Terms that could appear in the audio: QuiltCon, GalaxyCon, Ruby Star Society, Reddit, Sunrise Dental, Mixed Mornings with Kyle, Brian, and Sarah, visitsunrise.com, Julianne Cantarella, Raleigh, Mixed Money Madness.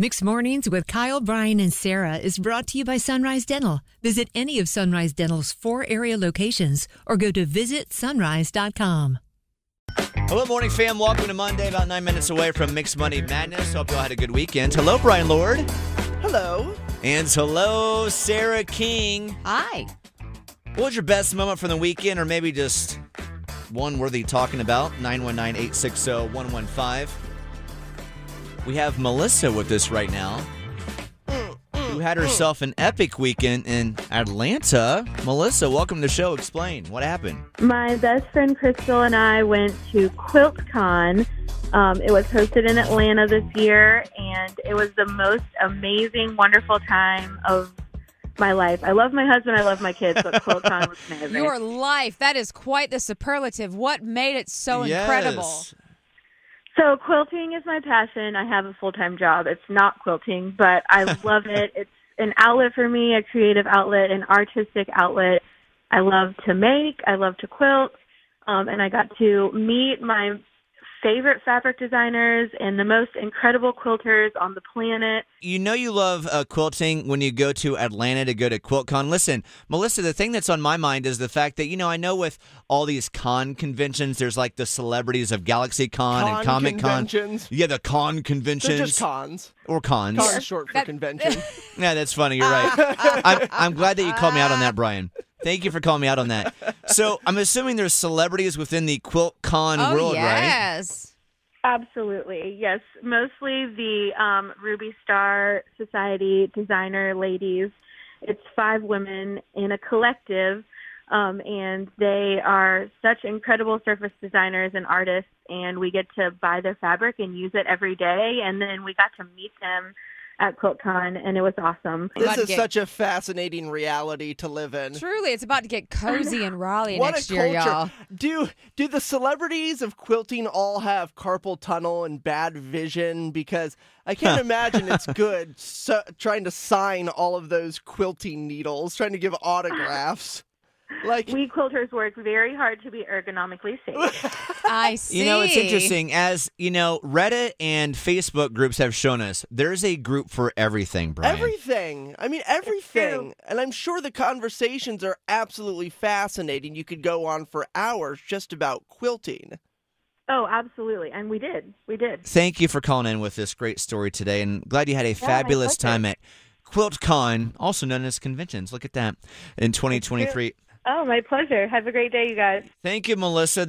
Mixed Mornings with Kyle, Brian, and Sarah is brought to you by Sunrise Dental. Visit any of Sunrise Dental's 4 area locations or go to visitsunrise.com. Hello, morning fam. Welcome to Monday, about 9 minutes away from Mixed Money Madness. Hope you all had a good weekend. Hello, Brian Lord. Hello. And hello, Sarah King. Hi. What was your best moment from the weekend, or maybe just one worthy talking about? 919-860-115. We have Melissa with us right now, who had herself an epic weekend in Atlanta. Melissa, welcome to the show. Explain, what happened? My best friend Crystal and I went to QuiltCon. It was hosted in Atlanta this year, and it was the most amazing, wonderful time of my life. I love my husband, I love my kids, but QuiltCon was amazing. Your life, that is quite the superlative. What made it so incredible? So quilting is my passion. I have a full-time job. It's not quilting, but I love it. It's an outlet for me, a creative outlet, an artistic outlet. I love to make. I love to quilt. And I got to meet my favorite fabric designers and the most incredible quilters on the planet. You know you love quilting when you go to Atlanta to go to QuiltCon. Listen, Melissa, the thing that's on my mind is the fact that, you know, I know with all these con conventions, there's like the celebrities of GalaxyCon and Comic-Con. Yeah, the con conventions. They're just cons. Or cons. Cons short for convention. Yeah, that's funny. You're right. I'm glad that you called me out on that, Brian. Thank you for calling me out on that. So I'm assuming there's celebrities within the QuiltCon world, right? Yes. Absolutely, yes. Mostly the Ruby Star Society designer ladies. It's 5 women in a collective, and they are such incredible surface designers and artists, and we get to buy their fabric and use it every day, and then we got to meet them at QuiltCon, and it was awesome. This is such a fascinating reality to live in. Truly, it's about to get cozy in Raleigh next year, y'all. Do the celebrities of quilting all have carpal tunnel and bad vision? Because I can't imagine it's good trying to sign all of those quilting needles, trying to give autographs. Like, we quilters work very hard to be ergonomically safe. I see. You know, it's interesting. As, you know, Reddit and Facebook groups have shown us, there's a group for everything, Brian. Everything. I mean, everything. And I'm sure the conversations are absolutely fascinating. You could go on for hours just about quilting. Oh, absolutely. And we did. We did. Thank you for calling in with this great story today. And glad you had a fabulous time at QuiltCon, also known as conventions. Look at that. In 2023. Oh, my pleasure. Have a great day, you guys. Thank you, Melissa.